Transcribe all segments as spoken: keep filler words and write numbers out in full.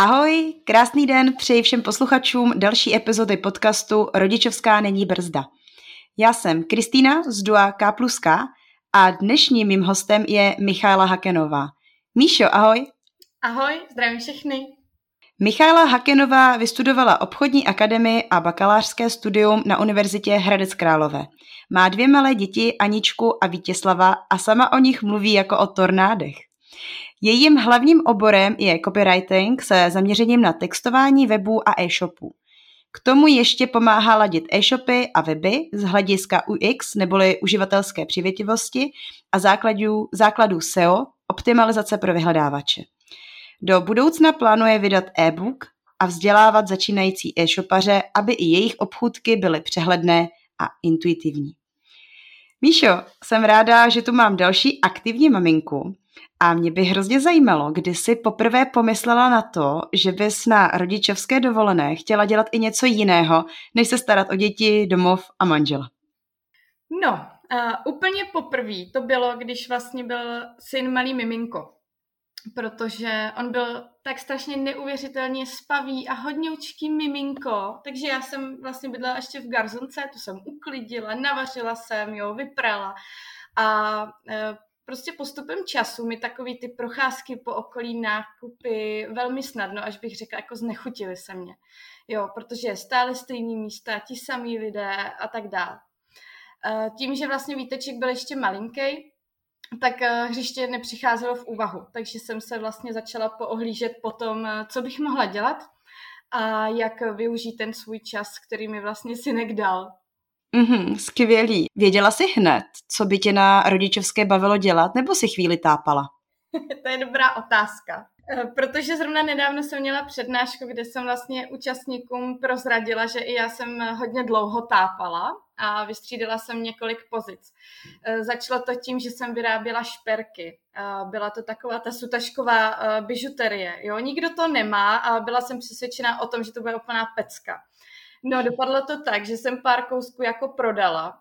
Ahoj, krásný den, přeji všem posluchačům další epizody podcastu Rodičovská není brzda. Já jsem Kristýna z D U A K plus a dnešním mým hostem je Michaela Hakenová. Míšo, ahoj. Ahoj, zdravím všechny. Michaela Hakenová vystudovala obchodní akademii a bakalářské studium na Univerzitě Hradec Králové. Má dvě malé děti, Aničku a Vítězslava, a sama o nich mluví jako o tornádech. Jejím hlavním oborem je copywriting se zaměřením na textování webů a e-shopů. K tomu ještě pomáhá ladit e-shopy a weby z hlediska U X neboli uživatelské přivětivosti a základů, základů S E O, optimalizace pro vyhledávače. Do budoucna plánuje vydat e-book a vzdělávat začínající e-shopaře, aby i jejich obchůdky byly přehledné a intuitivní. Míšo, jsem ráda, že tu mám další aktivní maminku. A mě by hrozně zajímalo, kdy jsi poprvé pomyslela na to, že bys na rodičovské dovolené chtěla dělat i něco jiného, než se starat o děti, domov a manžela. No, uh, úplně poprvé to bylo, když vlastně byl syn malý miminko. Protože on byl tak strašně neuvěřitelně spavý a hodňoučký miminko, takže já jsem vlastně bydlela ještě v garzonce, to jsem uklidila, navařila jsem, jo, vyprala a uh, prostě postupem času mi takový ty procházky po okolí, nákupy velmi snadno, až bych řekla, jako znechutily se mě. Jo, protože stále stejný místa, ti samí lidé a tak dále. Tím, že vlastně Víteček byl ještě malinký, tak hřiště nepřicházelo v úvahu. Takže jsem se vlastně začala poohlížet po tom, co bych mohla dělat a jak využít ten svůj čas, který mi vlastně synek dal. Mhm, skvělý. Věděla jsi hned, co by tě na rodičovské bavilo dělat, nebo si chvíli tápala? To je dobrá otázka. Protože zrovna nedávno jsem měla přednášku, kde jsem vlastně účastníkům prozradila, že i já jsem hodně dlouho tápala a vystřídala jsem několik pozic. Začalo to tím, že jsem vyráběla šperky. Byla to taková ta sutašková bižuterie. Jo, nikdo to nemá a byla jsem přesvědčena o tom, že to bude úplná pecka. No, dopadlo to tak, že jsem pár kousků jako prodala,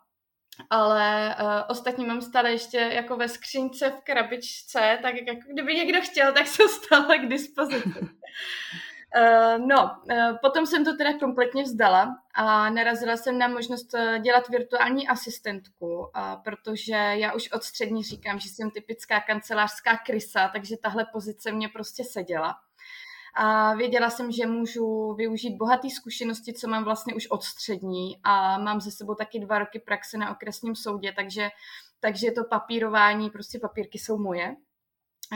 ale uh, ostatní mám stále ještě jako ve skřínce, v krabičce, tak jako kdyby někdo chtěl, tak jsem stále k dispozici. Uh, no, uh, potom jsem to teda kompletně vzdala a narazila jsem na možnost dělat virtuální asistentku, uh, protože já už od střední říkám, že jsem typická kancelářská krysa, takže tahle pozice mě prostě seděla. A věděla jsem, že můžu využít bohaté zkušenosti, co mám vlastně už od střední a mám ze sebou taky dva roky praxe na okresním soudě, takže, takže to papírování, prostě papírky jsou moje.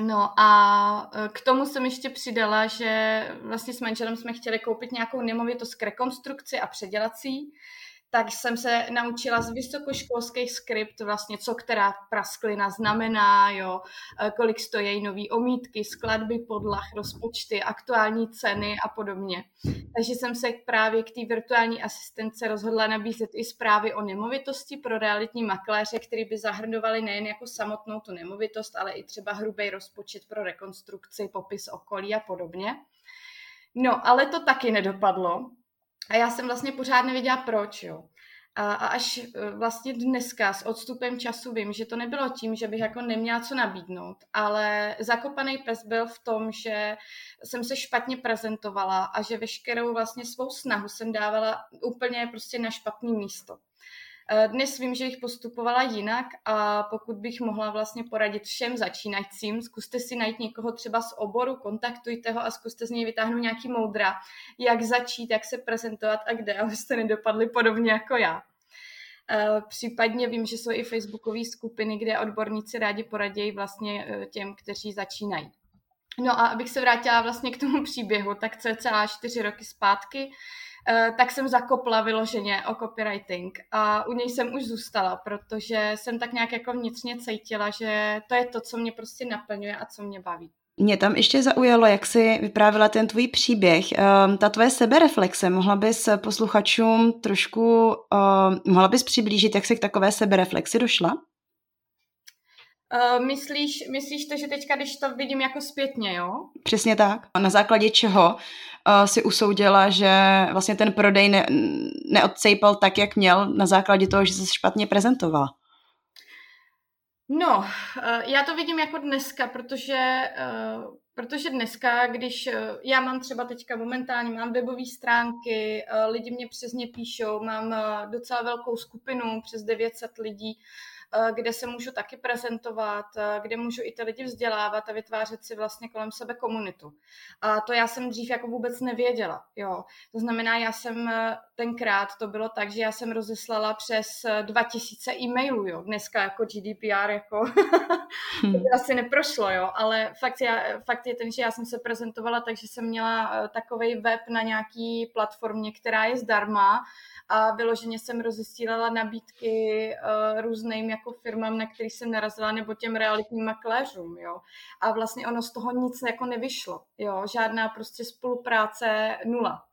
No a k tomu jsem ještě přidala, že vlastně s manželem jsme chtěli koupit nějakou nemovitost k rekonstrukci a předělací, tak jsem se naučila z vysokoškolských skript vlastně, co která prasklina znamená, jo, kolik stojí nový omítky, skladby, podlah, rozpočty, aktuální ceny a podobně. Takže jsem se právě k té virtuální asistence rozhodla nabízet i zprávy o nemovitosti pro realitní makléře, který by zahrnovali nejen jako samotnou tu nemovitost, ale i třeba hrubý rozpočet pro rekonstrukci, popis okolí a podobně. No, ale to taky nedopadlo. A já jsem vlastně pořád nevěděla proč, jo. A, a až vlastně dneska s odstupem času vím, že to nebylo tím, že bych jako neměla co nabídnout, ale zakopaný pes byl v tom, že jsem se špatně prezentovala a že veškerou vlastně svou snahu jsem dávala úplně prostě na špatné místo. Dnes vím, že bych postupovala jinak a pokud bych mohla vlastně poradit všem začínajícím, zkuste si najít někoho třeba z oboru, kontaktujte ho a zkuste z něj vytáhnout nějaký moudra, jak začít, jak se prezentovat a kde, abyste nedopadli podobně jako já. Případně vím, že jsou i facebookové skupiny, kde odborníci rádi poradějí vlastně těm, kteří začínají. No a abych se vrátila vlastně k tomu příběhu, tak cca čtyři roky zpátky, tak jsem zakopla vyloženě o copywriting a u něj jsem už zůstala, protože jsem tak nějak jako vnitřně cítila, že to je to, co mě prostě naplňuje a co mě baví. Mě tam ještě zaujalo, jak jsi vyprávila ten tvůj příběh, ta tvoje sebereflexe. Mohla bys posluchačům trošku, mohla bys přiblížit, jak jsi k takové sebereflexi došla? Uh, myslíš, myslíš to, že teďka, když to vidím jako zpětně, jo? Přesně tak. Na základě čeho uh, si usoudila, že vlastně ten prodej ne, neodcejpal tak, jak měl, na základě toho, že se špatně prezentovala? No, uh, já to vidím jako dneska, protože... Uh, Protože dneska, když já mám třeba teďka momentálně, mám webové stránky, lidi mě přes ně píšou, mám docela velkou skupinu, přes devět set lidí, kde se můžu taky prezentovat, kde můžu i ty lidi vzdělávat a vytvářet si vlastně kolem sebe komunitu. A to já jsem dřív jako vůbec nevěděla. Jo. To znamená, já jsem tenkrát, to bylo tak, že já jsem rozeslala přes dva tisíce e-mailů. Jo. Dneska jako G D P R, jako hmm. to by asi neprošlo, jo. Ale fakt, já, fakt je ten, že já jsem se prezentovala, takže jsem měla takovej web na nějaký platformě, která je zdarma, a vyloženě jsem rozesílala nabídky uh, různým jako firmám, na kterých jsem narazila, nebo těm realitním makléřům, jo. A vlastně ono z toho nic jako nevyšlo, jo. Žádná prostě spolupráce nula,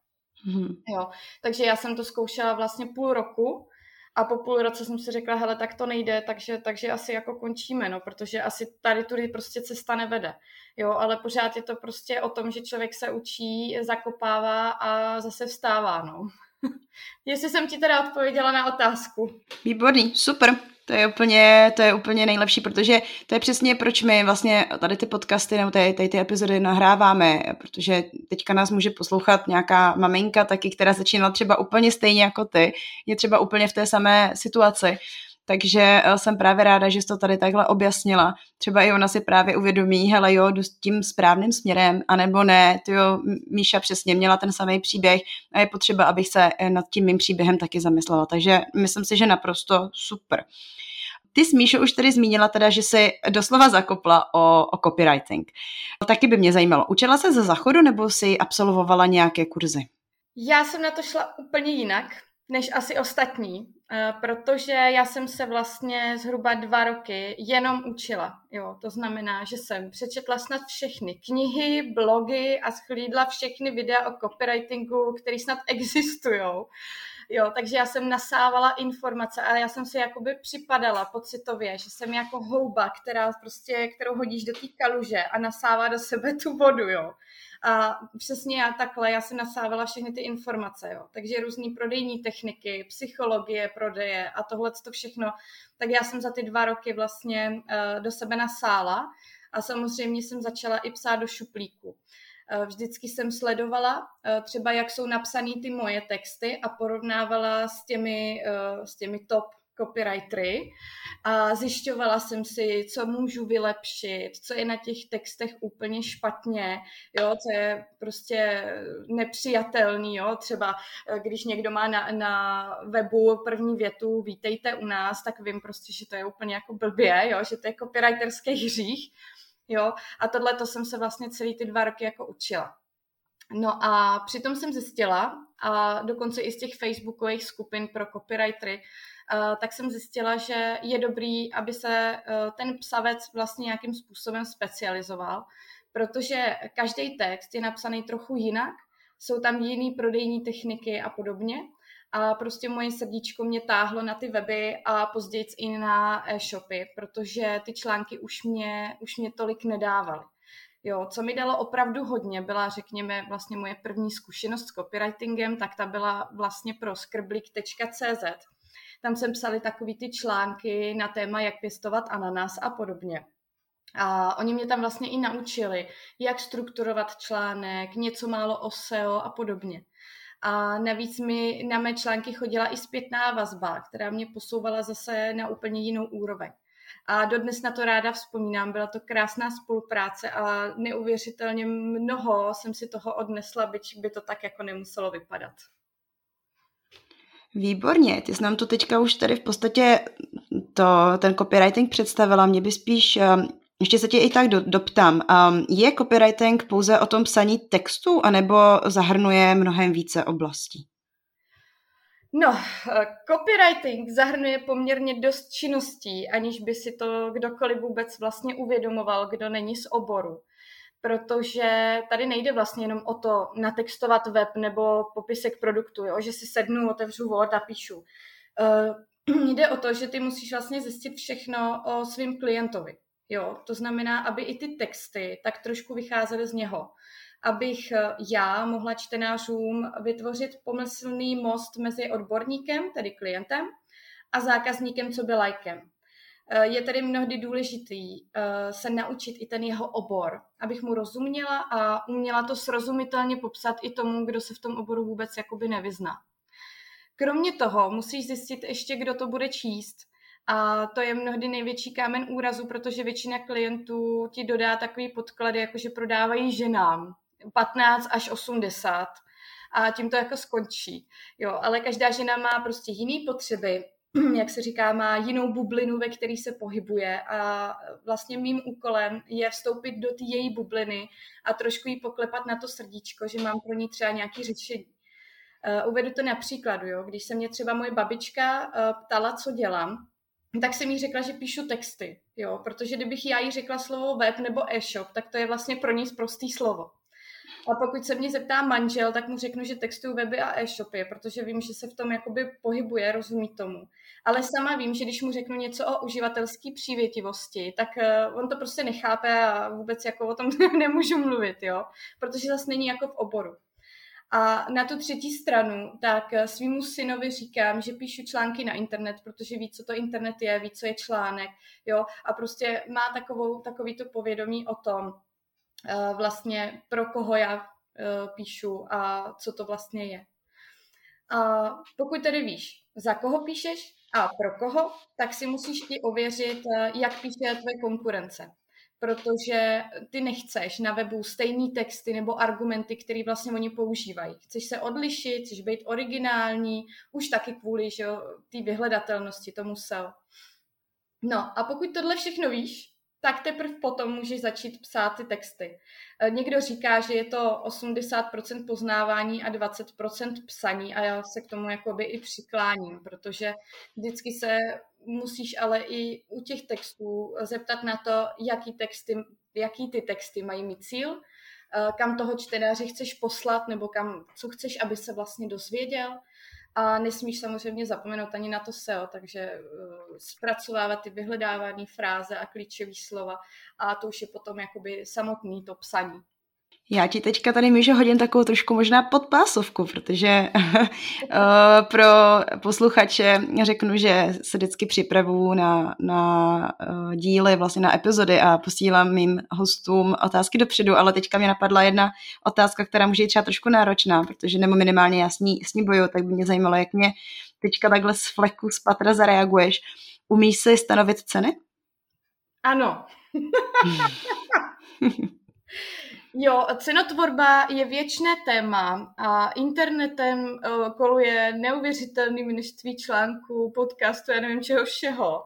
hmm. jo. Takže já jsem to zkoušela vlastně půl roku a po půl roce jsem si řekla, hele, tak to nejde, takže, takže asi jako končíme, no, protože asi tady tudy prostě cesta nevede, jo. Ale pořád je to prostě o tom, že člověk se učí, zakopává a zase vstává, no. Jestli jsem ti teda odpověděla na otázku. Výborný, super. To je úplně, to je úplně nejlepší, protože to je přesně, proč my vlastně tady ty podcasty nebo tady, tady ty epizody nahráváme, protože teďka nás může poslouchat nějaká maminka taky, která začínala třeba úplně stejně jako ty, je třeba úplně v té samé situaci. Takže jsem právě ráda, že jsi to tady takhle objasnila. Třeba i ona si právě uvědomí, hele jo, jdu s tím správným směrem, anebo ne, ty jo, Míša přesně měla ten samý příběh a je potřeba, abych se nad tím mým příběhem taky zamyslela. Takže myslím si, že naprosto super. Ty jsi, Míšo, už tady zmínila teda, že jsi doslova zakopla o, o copywriting. Taky by mě zajímalo, učila se ze záchodu nebo jsi absolvovala nějaké kurzy? Já jsem na to šla úplně jinak, než asi ostatní, protože já jsem se vlastně zhruba dva roky jenom učila. Jo, to znamená, že jsem přečetla snad všechny knihy, blogy a shlídla všechny videa o copywritingu, které snad existujou. Jo, takže já jsem nasávala informace, ale já jsem se jakoby připadala pocitově, že jsem jako houba, která prostě, kterou hodíš do té kaluže a nasává do sebe tu vodu, jo. A přesně já takhle, já jsem nasávala všechny ty informace, jo. Takže různý prodejní techniky, psychologie, prodeje a tohle to všechno, tak já jsem za ty dva roky vlastně do sebe nasála a samozřejmě jsem začala i psát do šuplíku. Vždycky jsem sledovala třeba, jak jsou napsané ty moje texty a porovnávala s těmi, s těmi top copywritery a zjišťovala jsem si, co můžu vylepšit, co je na těch textech úplně špatně, jo, co je prostě nepřijatelný, jo, třeba když někdo má na, na webu první větu vítejte u nás, tak vím prostě, že to je úplně jako blbě, jo, že to je copywriterský hřích. Jo, a tohle to jsem se vlastně celý ty dva roky jako učila. No a přitom jsem zjistila, a dokonce i z těch facebookových skupin pro copywritery, tak jsem zjistila, že je dobrý, aby se ten psavec vlastně nějakým způsobem specializoval, protože každý text je napsaný trochu jinak, jsou tam jiný prodejní techniky a podobně. A prostě moje srdíčko mě táhlo na ty weby a později i na e-shopy, protože ty články už mě, už mě tolik nedávaly. Jo, co mi dalo opravdu hodně, byla, řekněme, vlastně moje první zkušenost s copywritingem, tak ta byla vlastně pro skrblik tečka cé zet. Tam jsem psali takový ty články na téma, jak pěstovat ananas a podobně. A oni mě tam vlastně i naučili, jak strukturovat článek, něco málo o S E O a podobně. A navíc mi na mé články chodila i zpětná vazba, která mě posouvala zase na úplně jinou úroveň. A dodnes na to ráda vzpomínám, byla to krásná spolupráce a neuvěřitelně mnoho jsem si toho odnesla, byť by to tak jako nemuselo vypadat. Výborně, ty jsi nám to teďka už tady v podstatě to, ten copywriting představila, mě by spíš... Ještě se tě i tak do, doptám. Um, je copywriting pouze o tom psaní textu, anebo zahrnuje mnohem více oblastí? No, copywriting zahrnuje poměrně dost činností, aniž by si to kdokoliv vůbec vlastně uvědomoval, kdo není z oboru. Protože tady nejde vlastně jenom o to natextovat web nebo popisek produktu, jo? Že si sednu, otevřu Word a píšu. Uh, jde o to, že ty musíš vlastně zjistit všechno o svým klientovi. Jo, to znamená, aby i ty texty tak trošku vycházely z něho. Abych já mohla čtenářům vytvořit pomyslný most mezi odborníkem, tedy klientem, a zákazníkem, co by lajkem. je tedy mnohdy důležitý se naučit i ten jeho obor, abych mu rozuměla a uměla to srozumitelně popsat i tomu, kdo se v tom oboru vůbec jakoby nevyzná. Kromě toho musíš zjistit ještě, kdo to bude číst. A to je mnohdy největší kámen úrazu, protože většina klientů ti dodá takový podklady, jakože prodávají ženám patnáct až osmdesát a tím to jako skončí. Jo, ale každá žena má prostě jiný potřeby, jak se říká, má jinou bublinu, ve které se pohybuje a vlastně mým úkolem je vstoupit do té její bubliny a trošku jí poklepat na to srdíčko, že mám pro ní třeba nějaké řešení. Uh, uvedu to na příkladu, jo. Když se mě třeba moje babička uh, ptala, co dělám, tak jsem jí řekla, že píšu texty, jo, protože kdybych já jí řekla slovo web nebo e-shop, tak to je vlastně pro ní prostý slovo. A pokud se mě zeptá manžel, tak mu řeknu, že textuju weby a e-shopy, protože vím, že se v tom jakoby pohybuje, rozumí tomu. Ale sama vím, že když mu řeknu něco o uživatelské přívětivosti, tak on to prostě nechápe a vůbec jako o tom nemůžu mluvit, jo, protože zase není jako v oboru. A na tu třetí stranu, tak svýmu synovi říkám, že píšu články na internet, protože ví, co to internet je, ví, co je článek, jo, a prostě má takovou, takový to povědomí o tom, vlastně pro koho já píšu a co to vlastně je. A pokud tedy víš, za koho píšeš a pro koho, tak si musíš i ověřit, jak píše tvoje konkurence. Protože ty nechceš na webu stejný texty nebo argumenty, které vlastně oni používají. Chceš se odlišit, chceš být originální, už taky kvůli té vyhledatelnosti tomu S E O. No a pokud tohle všechno víš, tak teprve potom můžeš začít psát ty texty. Někdo říká, že je to osmdesát procent poznávání a dvacet procent psaní a já se k tomu jakoby i přikláním, protože vždycky se musíš ale i u těch textů zeptat na to, jaký, texty, jaký ty texty mají mít cíl, kam toho čtenáře chceš poslat nebo kam, co chceš, aby se vlastně dozvěděl. A nesmíš samozřejmě zapomenout ani na to S E O, takže zpracovávat ty vyhledávané fráze a klíčové slova a to už je potom jakoby samotný to psaní. Já ti teďka tady, Míšo, hodím takovou trošku možná podpásovku, protože pro posluchače řeknu, že se vždycky připravuju na, na díly, vlastně na epizody a posílám mým hostům otázky dopředu, ale teďka mě napadla jedna otázka, která může být třeba trošku náročná, protože nebo minimálně já s ní, s ní boju, tak by mě zajímalo, jak mě teďka takhle z fleku, z patra zareaguješ. Umíš si stanovit ceny? Ano. Jo, cenotvorba je věčné téma a internetem koluje neuvěřitelný množství článků, podcastů, já nevím čeho všeho.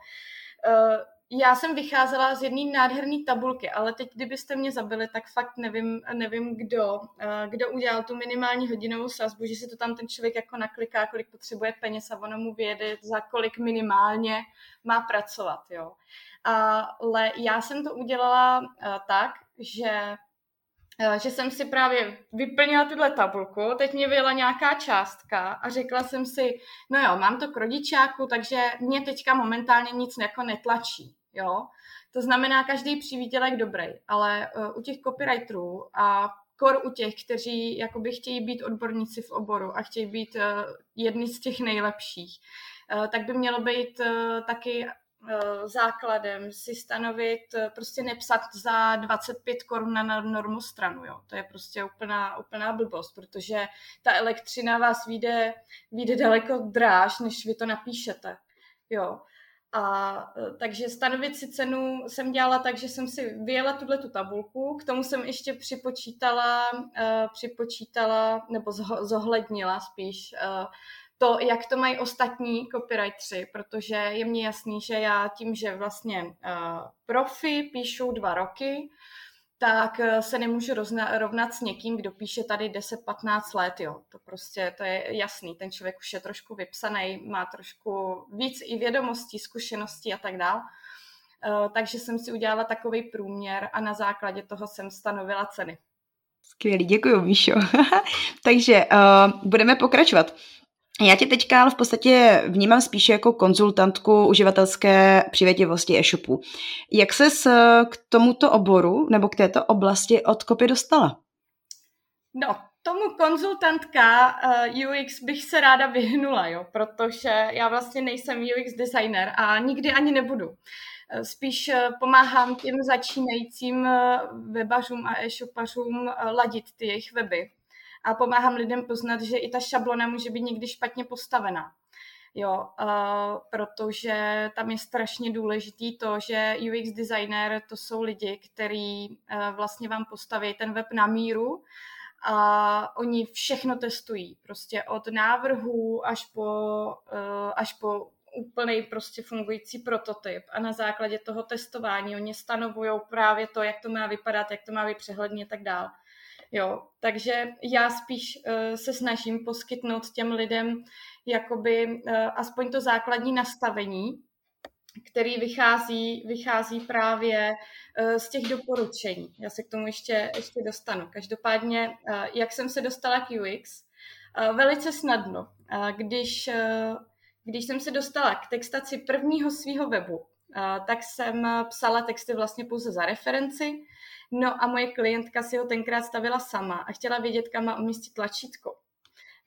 Já jsem vycházela z jedné nádherné tabulky, ale teď, kdybyste mě zabili, tak fakt nevím, nevím kdo, kdo udělal tu minimální hodinovou sazbu, že si to tam ten člověk jako nakliká, kolik potřebuje peněz a ono mu vyjede, za kolik minimálně má pracovat. Jo. Ale já jsem to udělala tak, že... že jsem si právě vyplnila tuhle tabulku, teď mě vyjela nějaká částka a řekla jsem si, no jo, mám to k rodičáku, takže mě teďka momentálně nic jako netlačí, jo. To znamená, každý přivídělek dobrý, ale u těch copywriterů a kor u těch, kteří jakoby chtějí být odborníci v oboru a chtějí být jedni z těch nejlepších, tak by mělo být taky... základem si stanovit, prostě nepsat za dvacet pět korun na normostranu, jo. To je prostě úplná, úplná blbost, protože ta elektřina vás vyjde, vyjde daleko dráž, než vy to napíšete, jo. A takže stanovit si cenu jsem dělala tak, že jsem si vyjela tuhletu tabulku, k tomu jsem ještě připočítala, připočítala nebo zohlednila spíš to, jak to mají ostatní copywriteri, protože je mně jasný, že já tím, že vlastně uh, profi píšu dva roky, tak uh, se nemůžu rozna- rovnat s někým, kdo píše tady deset patnáct let, jo. To prostě, to je jasný, ten člověk už je trošku vypsaný, má trošku víc i vědomostí, zkušeností a tak dál. Uh, takže jsem si udělala takový průměr a na základě toho jsem stanovila ceny. Skvělý, děkuju, Míšo. Takže uh, budeme pokračovat. Já tě teďka ale v podstatě vnímám spíše jako konzultantku uživatelské přívětivosti e-shopu. Jak ses k tomuto oboru nebo k této oblasti od kopy dostala? No, tomu konzultantka U X bych se ráda vyhnula, jo, protože já vlastně nejsem U X designer a nikdy ani nebudu. Spíš pomáhám těm začínajícím webařům a e-shopařům ladit ty jejich weby. A pomáhám lidem poznat, že i ta šablona může být někdy špatně postavená. Jo, uh, protože tam je strašně důležitý to, že U X designer to jsou lidi, který uh, vlastně vám postaví ten web na míru a oni všechno testují. Prostě od návrhů až po, uh, až po úplnej prostě fungující prototyp a na základě toho testování oni stanovujou právě to, jak to má vypadat, jak to má být přehledně a tak dále. Jo, takže já spíš uh, se snažím poskytnout těm lidem jakoby uh, aspoň to základní nastavení, který vychází, vychází právě uh, z těch doporučení. Já se k tomu ještě, ještě dostanu. Každopádně, uh, jak jsem se dostala k U X, uh, velice snadno. Uh, když, uh, když jsem se dostala k textaci prvního svýho webu, uh, tak jsem psala texty vlastně pouze za referenci. No a moje klientka si ho tenkrát stavila sama a chtěla vědět, kam má umístit tlačítko.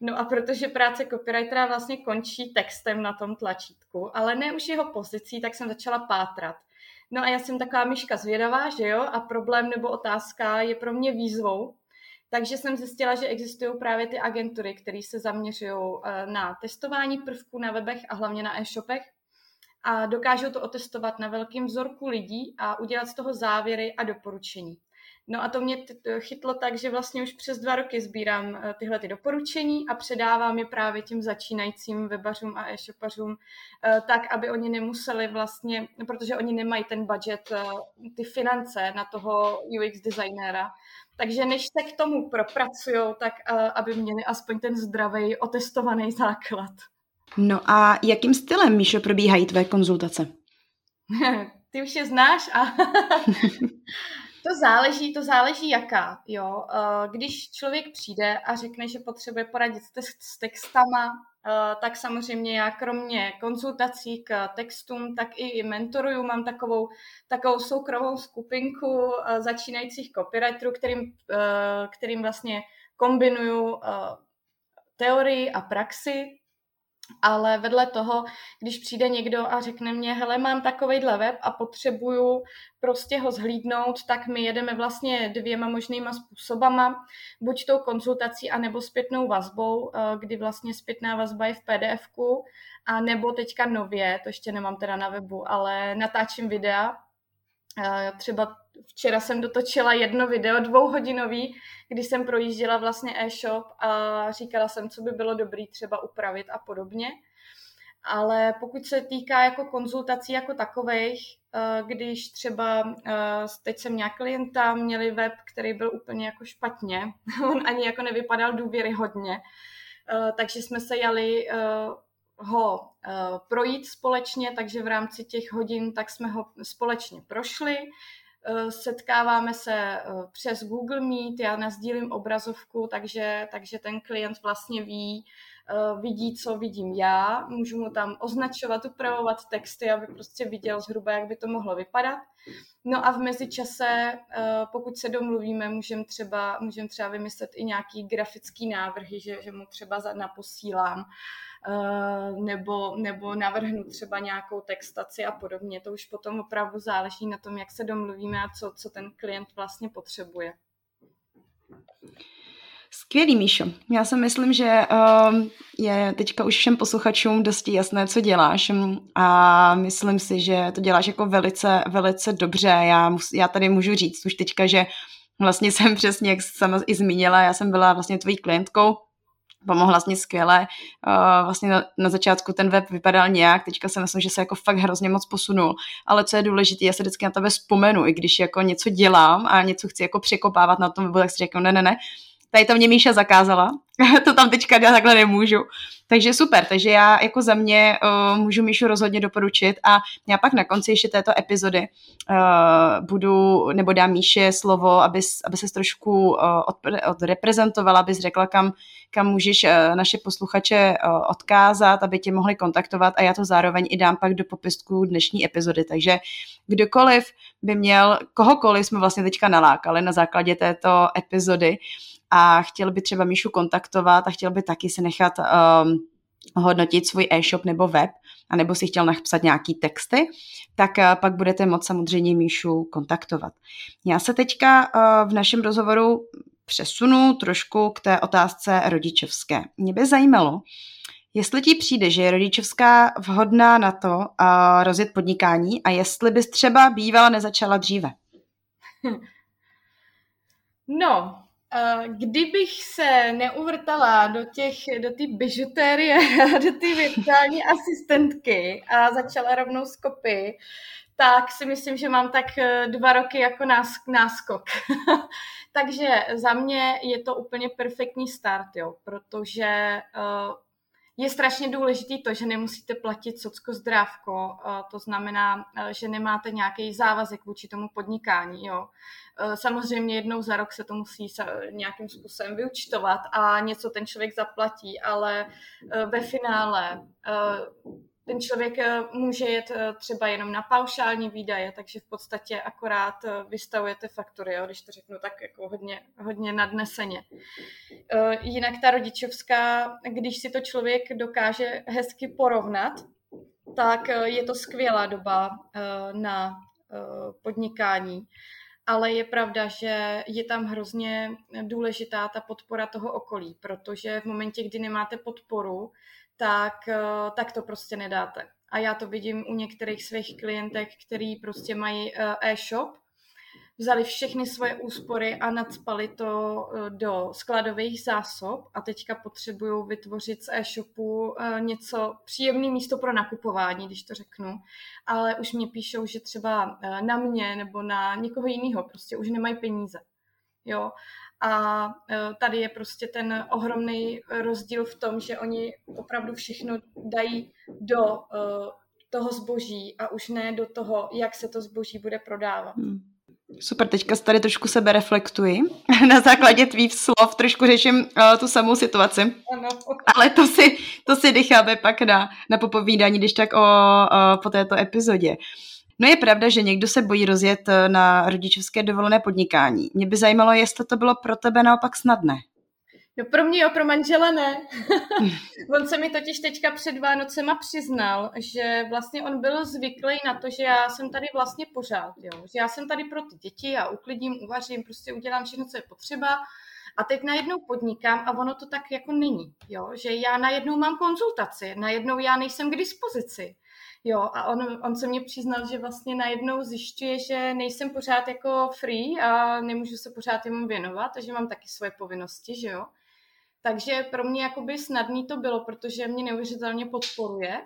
No a protože práce copywritera vlastně končí textem na tom tlačítku, ale ne už jeho pozicí, tak jsem začala pátrat. No a já jsem taková myška zvědavá, že jo, a problém nebo otázka je pro mě výzvou. Takže jsem zjistila, že existují právě ty agentury, které se zaměřují na testování prvků na webech a hlavně na e-shopech. A dokážou to otestovat na velkém vzorku lidí a udělat z toho závěry a doporučení. No a to mě chytlo tak, že vlastně už přes dva roky sbírám tyhle ty doporučení a předávám je právě těm začínajícím webařům a e-shopařům tak, aby oni nemuseli vlastně, protože oni nemají ten budget, ty finance na toho U X designéra. Takže než se k tomu propracujou, tak aby měli aspoň ten zdravý, otestovaný základ. No a jakým stylem, Míšo, probíhají tvé konzultace? Ty už je znáš a to záleží, to záleží jaká. Jo? Když člověk přijde a řekne, že potřebuje poradit s textama, tak samozřejmě já kromě konzultací k textům, tak i mentoruju, mám takovou, takovou soukromou skupinku začínajících copywriterů, kterým, kterým vlastně kombinuju teorii a praxi. Ale vedle toho, když přijde někdo a řekne mě, hele, mám takovejhle web a potřebuju prostě ho zhlídnout, tak my jedeme vlastně dvěma možnýma způsobama, buď tou konzultací, anebo zpětnou vazbou, kdy vlastně zpětná vazba je v P D F ku, a nebo teďka nově, to ještě nemám teda na webu, ale natáčím videa, třeba včera jsem dotočila jedno video dvouhodinový, kdy jsem projížděla vlastně e-shop a říkala jsem, co by bylo dobré třeba upravit a podobně. Ale pokud se týká jako konzultací jako takovejch, když třeba teď jsem nějak klienta, měli web, který byl úplně jako špatně, on ani jako nevypadal důvěryhodně, takže jsme se jali ho projít společně, takže v rámci těch hodin tak jsme ho společně prošli. Setkáváme se přes Google Meet, já nasdílím obrazovku, takže, takže ten klient vlastně ví, vidí, co vidím já, můžu mu tam označovat, upravovat texty, aby prostě viděl zhruba, jak by to mohlo vypadat. No a v mezičase, pokud se domluvíme, můžeme třeba, můžem třeba vymyslet i nějaký grafický návrhy, že, že mu třeba naposílám, nebo, nebo navrhnu třeba nějakou textaci a podobně. To už potom opravdu záleží na tom, jak se domluvíme a co, co ten klient vlastně potřebuje. Skvělý, Míšo. Já si myslím, že je teďka už všem posluchačům dosti jasné, co děláš, a myslím si, že to děláš jako velice, velice dobře. Já, mus, já tady můžu říct už teďka, že vlastně jsem přesně, jak sama i zmínila, já jsem byla vlastně tvojí klientkou, pomohla jsi mě skvěle, vlastně na, na začátku ten web vypadal nějak, teďka si myslím, že se jako fakt hrozně moc posunul, ale co je důležité, já se vždycky na tebe vzpomenu, i když jako něco dělám a něco chci jako překopávat na tom webu, tak si řeknu, ne, ne, ne, tady to mě Míša zakázala, to tam teďka já takhle nemůžu. Takže super, takže já jako za mě uh, můžu Míšu rozhodně doporučit a já pak na konci ještě této epizody uh, budu, nebo dám Míše slovo, aby, aby se trošku uh, od, odreprezentovala, aby řekla, kam, kam můžeš uh, naše posluchače uh, odkázat, aby tě mohli kontaktovat, a já to zároveň i dám pak do popisku dnešní epizody. Takže kdokoliv by měl, kohokoliv jsme vlastně teďka nalákali na základě této epizody, a chtěl by třeba Míšu kontaktovat a chtěl by taky se nechat um, hodnotit svůj e-shop nebo web, anebo si chtěl napsat nějaký texty, tak pak budete moct samozřejmě Míšu kontaktovat. Já se teďka v našem rozhovoru přesunu trošku k té otázce rodičovské. Mě by zajímalo, jestli ti přijde, že je rodičovská vhodná na to uh, rozjet podnikání a jestli bys třeba bývala nezačala dříve. No, kdybych se neuvrtala do těch, do té bižutérie, do té virtuální asistentky a začala rovnou s kopy, tak si myslím, že mám tak dva roky jako náskok. Takže za mě je to úplně perfektní start, jo, protože je strašně důležité to, že nemusíte platit socko zdrávko, to znamená, že nemáte nějaký závazek vůči tomu podnikání. Jo. Samozřejmě jednou za rok se to musí nějakým způsobem vyúčtovat a něco ten člověk zaplatí, ale ve finále ten člověk může jet třeba jenom na paušální výdaje, takže v podstatě akorát vystavujete faktury, jo, když to řeknu tak jako hodně, hodně nadneseně. Jinak ta rodičovská, když si to člověk dokáže hezky porovnat, tak je to skvělá doba na podnikání. Ale je pravda, že je tam hrozně důležitá ta podpora toho okolí, protože v momentě, kdy nemáte podporu, tak, tak to prostě nedáte. A já to vidím u některých svých klientek, který prostě mají e-shop, vzali všechny svoje úspory a nacpali to do skladových zásob a teďka potřebují vytvořit z e-shopu něco příjemné místo pro nakupování, když to řeknu, ale už mě píšou, že třeba na mě nebo na někoho jiného prostě už nemají peníze. Jo. A tady je prostě ten ohromný rozdíl v tom, že oni opravdu všechno dají do toho zboží a už ne do toho, jak se to zboží bude prodávat. Hmm. Super, teďka tady trošku sebe reflektuji. Na základě tvých slov trošku řeším uh, tu samou situaci. Ale to si, to si decháme pak na, na popovídání, když tak o, o, po této epizodě. No je pravda, že někdo se bojí rozjet na rodičovské dovolené podnikání. Mě by zajímalo, jestli to bylo pro tebe naopak snadné. No pro mě jo, pro manžela ne. On se mi totiž teďka před Vánocema přiznal, že vlastně on byl zvyklý na to, že já jsem tady vlastně pořád, jo. Že já jsem tady pro ty děti, já uklidím, uvařím, prostě udělám všechno, co je potřeba a teď najednou podnikám a ono to tak jako není, jo. Že já najednou mám konzultaci, najednou já nejsem k dispozici, jo. A on, on se mě přiznal, že vlastně najednou zjišťuje, že nejsem pořád jako free a nemůžu se pořád jemu věnovat a že mám taky svoje povinnosti, že jo. Takže pro mě jakoby snadný to bylo, protože mě neuvěřitelně podporuje,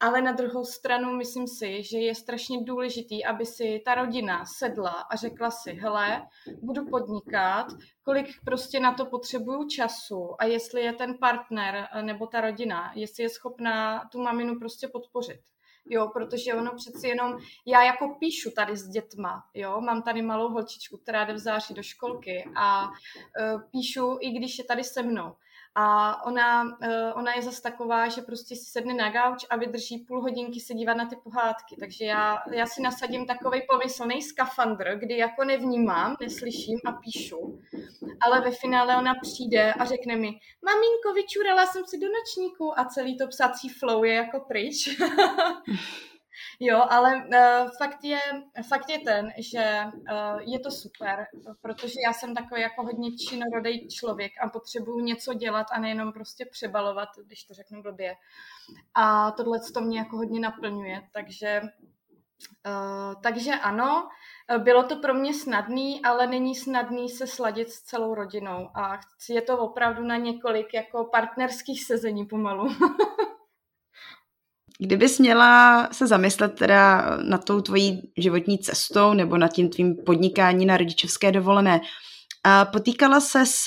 ale na druhou stranu myslím si, že je strašně důležitý, aby si ta rodina sedla a řekla si, hele, budu podnikat, kolik prostě na to potřebuju času a jestli je ten partner nebo ta rodina, jestli je schopná tu maminu prostě podpořit. Jo, protože ono přeci jenom, já jako píšu tady s dětma, jo, mám tady malou holčičku, která jde v září do školky a e, píšu, i když je tady se mnou. A ona, e, ona je zase taková, že prostě si sedne na gauč a vydrží půl hodinky se dívat na ty pohádky. Takže já, já si nasadím takovej pomyslný skafandr, kdy jako nevnímám, neslyším a píšu. Ale ve finále ona přijde a řekne mi, maminko, vyčurala jsem si do nočníku a celý to psací flow je jako pryč. Jo, ale uh, fakt, je, fakt je ten, že uh, je to super, protože já jsem takový jako hodně činorodý člověk a potřebuju něco dělat a nejenom prostě přebalovat, když to řeknu blbě. A tohle to mě jako hodně naplňuje, takže, uh, takže ano, bylo to pro mě snadný, ale není snadný se sladit s celou rodinou a je to opravdu na několik jako partnerských sezení pomalu. Kdybys měla se zamyslet teda nad tou tvojí životní cestou nebo nad tím tvým podnikání na rodičovské dovolené, a potýkala ses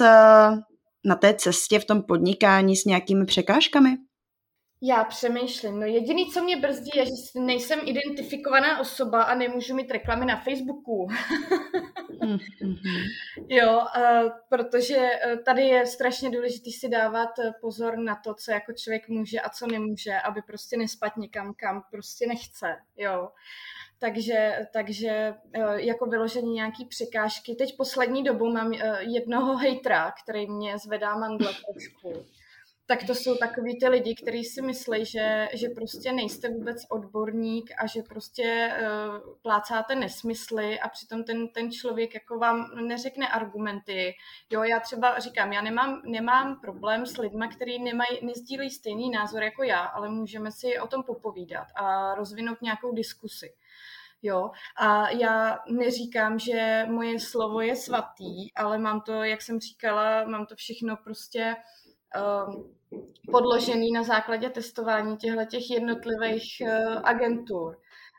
na té cestě v tom podnikání s nějakými překážkami? Já přemýšlím. No jediný, co mě brzdí, je, že nejsem identifikovaná osoba a nemůžu mít reklamy na Facebooku. Jo, protože tady je strašně důležité si dávat pozor na to, co jako člověk může a co nemůže, aby prostě nespat někam, kam prostě nechce. Jo. Takže, takže jako vyložení nějaký překážky. Teď poslední dobu mám jednoho hejtera, který mě zvedá mandle trošku. Tak to jsou takový ty lidi, kteří si myslí, že, že prostě nejste vůbec odborník a že prostě uh, plácáte nesmysly a přitom ten, ten člověk jako vám neřekne argumenty. Jo, já třeba říkám, já nemám, nemám problém s lidma, kteří nemají, nezdílejí stejný názor jako já, ale můžeme si o tom popovídat a rozvinout nějakou diskusi. Jo, a já neříkám, že moje slovo je svatý, ale mám to, jak jsem říkala, mám to všechno prostě podložený na základě testování těchto jednotlivých agentur.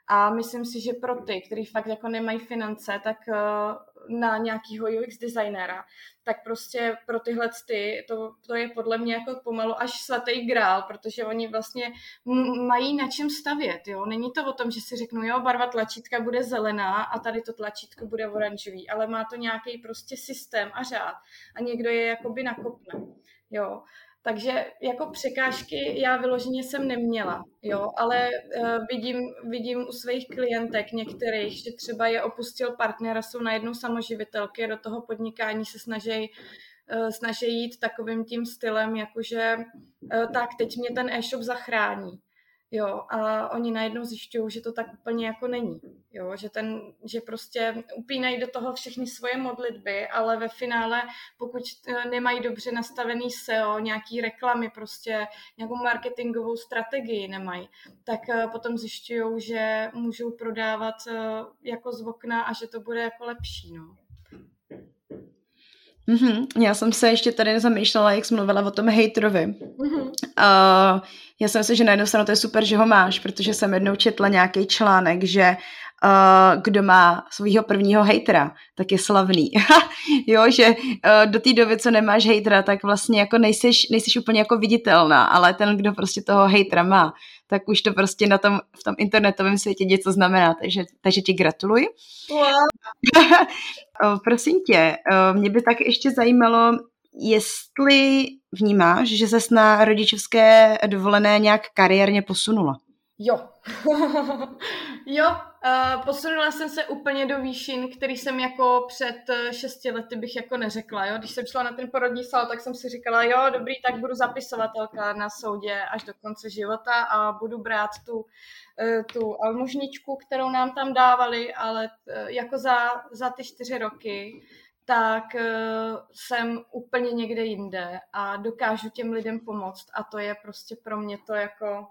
A myslím si, že pro ty, kteří fakt jako nemají finance, tak na nějakého U X designera, tak prostě pro tyhle ty, to, to je podle mě jako pomalu až svatý grál, protože oni vlastně mají na čem stavět, jo. Není to o tom, že si řeknou, jo, barva tlačítka bude zelená a tady to tlačítko bude oranžový, ale má to nějaký prostě systém a řád a někdo je jakoby nakopne, jo. Takže jako překážky já vyloženě jsem neměla, jo, ale uh, vidím, vidím u svých klientek některých, že třeba je opustil partner a jsou najednou samoživitelky, do toho podnikání se snaží, uh, snaží jít takovým tím stylem, jakože uh, tak teď mě ten e-shop zachrání. Jo, a oni najednou zjišťují, že to tak úplně jako není, jo, že, ten, že prostě upínají do toho všechny svoje modlitby, ale ve finále, pokud nemají dobře nastavený S E O, nějaký reklamy prostě, nějakou marketingovou strategii nemají, tak potom zjišťují, že můžou prodávat jako z okna a že to bude jako lepší, no. Mm-hmm. Já jsem se ještě tady zamýšlela, jak jsi mluvila o tom hejterovi. Mm-hmm. Uh, já jsem si, že na jednu stranu to je super, že ho máš, protože jsem jednou četla nějaký článek, že uh, kdo má svého prvního hejtera, tak je slavný. Jo, že uh, do té doby, co nemáš hejtera, tak vlastně jako nejsiš, nejsiš úplně jako viditelná, ale ten, kdo prostě toho hejtera má, tak už to prostě na tom, v tom internetovém světě něco znamená, takže, takže ti gratuluji. Yeah. Prosím tě, mě by tak ještě zajímalo, jestli vnímáš, že ses na rodičovské dovolené nějak kariérně posunula? Jo. Jo, uh, posunula jsem se úplně do výšin, který jsem jako před šesti lety bych jako neřekla, jo. Když jsem šla na ten porodní sál, tak jsem si říkala, jo, dobrý, tak budu zapisovatelka na soudě až do konce života a budu brát tu, uh, tu almužničku, kterou nám tam dávali, ale uh, jako za, za ty čtyři roky, tak uh, jsem úplně někde jinde a dokážu těm lidem pomoct a to je prostě pro mě to jako...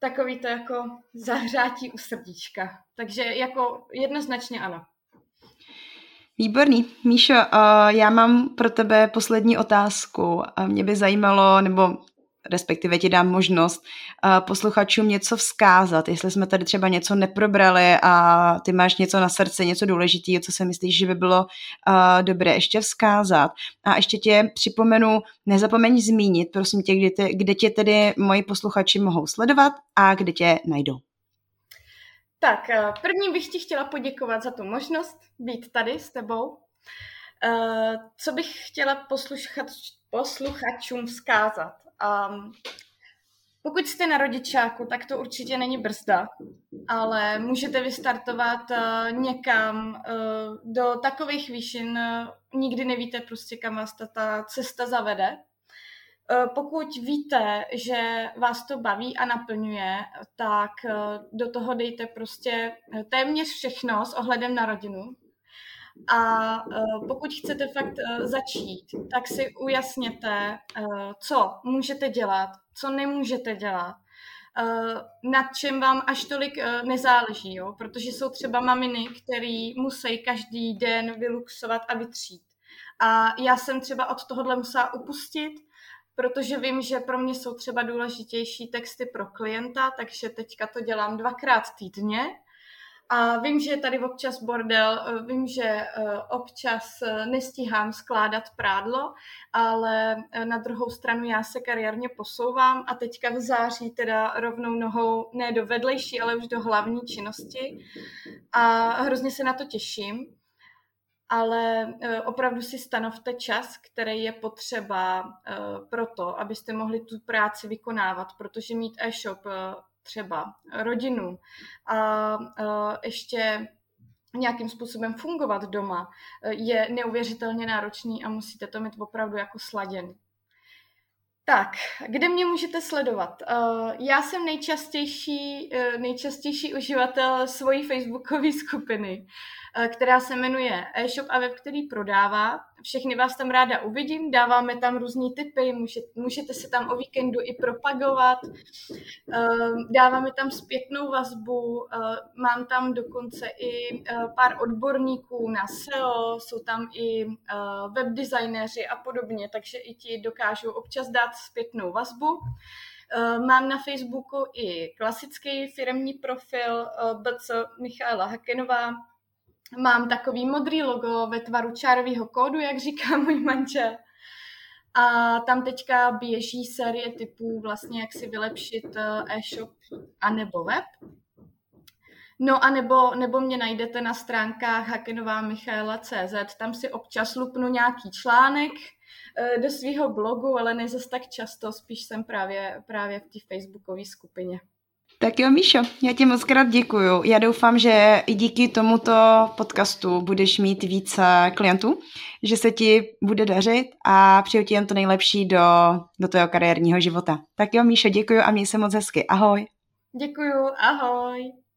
Takový to jako zahřátí u srdíčka. Takže jako jednoznačně ano. Výborný. Míšo, já mám pro tebe poslední otázku. Mě by zajímalo, nebo respektive ti dám možnost posluchačům něco vzkázat. Jestli jsme tady třeba něco neprobrali a ty máš něco na srdci, něco důležitého, co si myslíš, že by bylo dobré ještě vzkázat. A ještě tě připomenu, nezapomeň zmínit, prosím tě, kde, te, kde tě tedy moji posluchači mohou sledovat a kde tě najdou. Tak, první bych ti chtěla poděkovat za tu možnost být tady s tebou. Co bych chtěla posluchač, posluchačům vzkázat? Um, pokud jste na rodičáku, tak to určitě není brzda, ale můžete vystartovat uh, někam uh, do takových výšin, uh, nikdy nevíte prostě, kam vás ta, ta cesta zavede. Uh, pokud víte, že vás to baví a naplňuje, tak uh, do toho dejte prostě téměř všechno s ohledem na rodinu. A pokud chcete fakt začít, tak si ujasněte, co můžete dělat, co nemůžete dělat, nad čem vám až tolik nezáleží, jo? Protože jsou třeba maminy, které musí každý den vyluxovat a vytřít. A já jsem třeba od tohohle musela upustit, protože vím, že pro mě jsou třeba důležitější texty pro klienta, takže teďka to dělám dvakrát týdně. A vím, že je tady občas bordel, vím, že občas nestíhám skládat prádlo, ale na druhou stranu já se kariérně posouvám a teďka v září teda rovnou nohou, ne do vedlejší, ale už do hlavní činnosti a hrozně se na to těším, ale opravdu si stanovte čas, který je potřeba pro to, abyste mohli tu práci vykonávat, protože mít e-shop třeba rodinu a ještě nějakým způsobem fungovat doma, je neuvěřitelně náročný a musíte to mít opravdu jako sladěný. Tak, kde mě můžete sledovat? Já jsem nejčastější, nejčastější uživatel svojí facebookové skupiny, která se jmenuje e-shop a web, který prodává. Všechny vás tam ráda uvidím, dáváme tam různý tipy, můžete, můžete se tam o víkendu i propagovat, dáváme tam zpětnou vazbu, mám tam dokonce i pár odborníků na S E O, jsou tam i webdesignéři a podobně, takže i ti dokážou občas dát zpětnou vazbu. Mám na Facebooku i klasický firemní profil B C O Michaela Hakenová. Mám takový modrý logo ve tvaru čárového kódu, jak říká můj manžel. A tam teďka běží série typů, vlastně jak si vylepšit e-shop a nebo web. No a nebo, nebo mě najdete na stránkách hakenová michaela tečka cz, tam si občas lupnu nějaký článek do svého blogu, ale ne zase tak často, spíš jsem právě, právě v té facebookové skupině. Tak jo, Míšo, já ti moc krát děkuju. Já doufám, že i díky tomuto podcastu budeš mít víc klientů, že se ti bude dařit a přeju ti jen to nejlepší do, do tvého kariérního života. Tak jo, Míšo, děkuju a měj se moc hezky. Ahoj. Děkuju, ahoj.